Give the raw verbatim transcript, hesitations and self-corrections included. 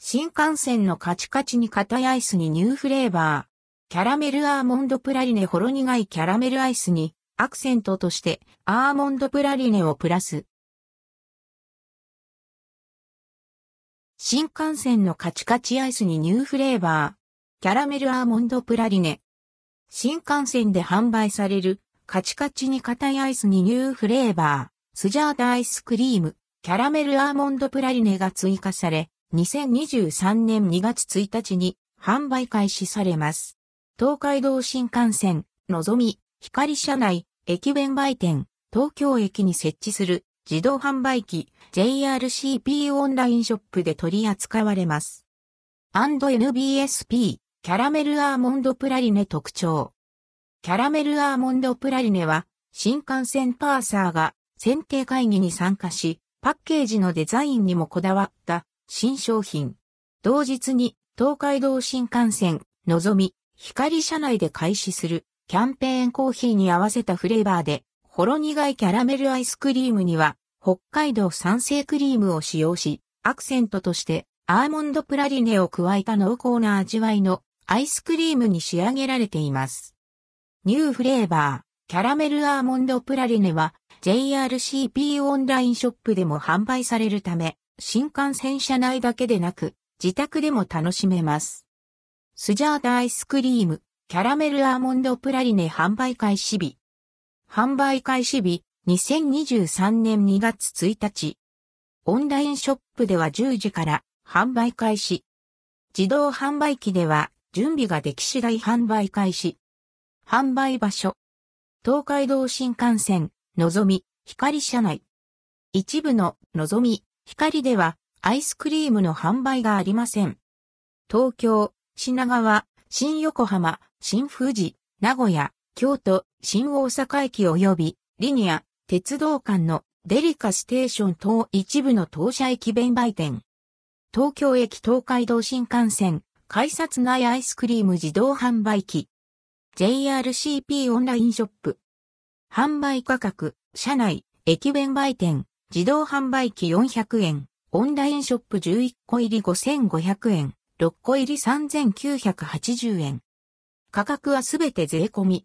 新幹線のカチカチに硬いアイスにニューフレーバー。キャラメルアーモンドプラリネほろ苦いキャラメルアイスにアクセントとしてアーモンドプラリネをプラス。新幹線のカチカチアイスにニューフレーバー。キャラメルアーモンドプラリネ。新幹線で販売されるカチカチに硬いアイスにニューフレーバー。スジャータアイスクリーム。キャラメルアーモンドプラリネが追加され、にせんにじゅうさんねんにがつついたちに販売開始されます。東海道新幹線、のぞみ、ひかり車内、駅弁売店、東京駅に設置する。自動販売機 ジェイアールシーピー オンラインショップで取り扱われます。&エヌビーエスピー キャラメルアーモンドプラリネ特徴。キャラメルアーモンドプラリネは新幹線パーサーが選定会議に参加しパッケージのデザインにもこだわった新商品。同日に東海道新幹線のぞみひかり車内で開始するキャンペーンコーヒーに合わせたフレーバーでほろ苦いキャラメルアイスクリームには北海道産生クリームを使用し、アクセントとしてアーモンドプラリネを加えた濃厚な味わいのアイスクリームに仕上げられています。ニューフレーバー、キャラメルアーモンドプラリネは ジェイアールシーピー オンラインショップでも販売されるため、新幹線車内だけでなく自宅でも楽しめます。スジャータアイスクリーム、キャラメルアーモンドプラリネ販売開始日。販売開始日、にせんにじゅうさんねんにがつついたち。オンラインショップではじゅうじから販売開始。自動販売機では準備ができ次第販売開始。販売場所。東海道新幹線、のぞみ、ひかり車内。一部ののぞみ、ひかりではアイスクリームの販売がありません。東京、品川、新横浜、新富士、名古屋。京都、新大阪駅及び、リニア、鉄道間のデリカステーション等一部の当社駅弁売店。東京駅東海道新幹線、改札内アイスクリーム自動販売機。ジェイアールシーピー オンラインショップ。販売価格、車内、駅弁売店、自動販売機よんひゃくえん、オンラインショップじゅういっこいりごせんごひゃくえん、ろっこいりさんぜんきゅうひゃくはちじゅうえん。価格はすべて税込み。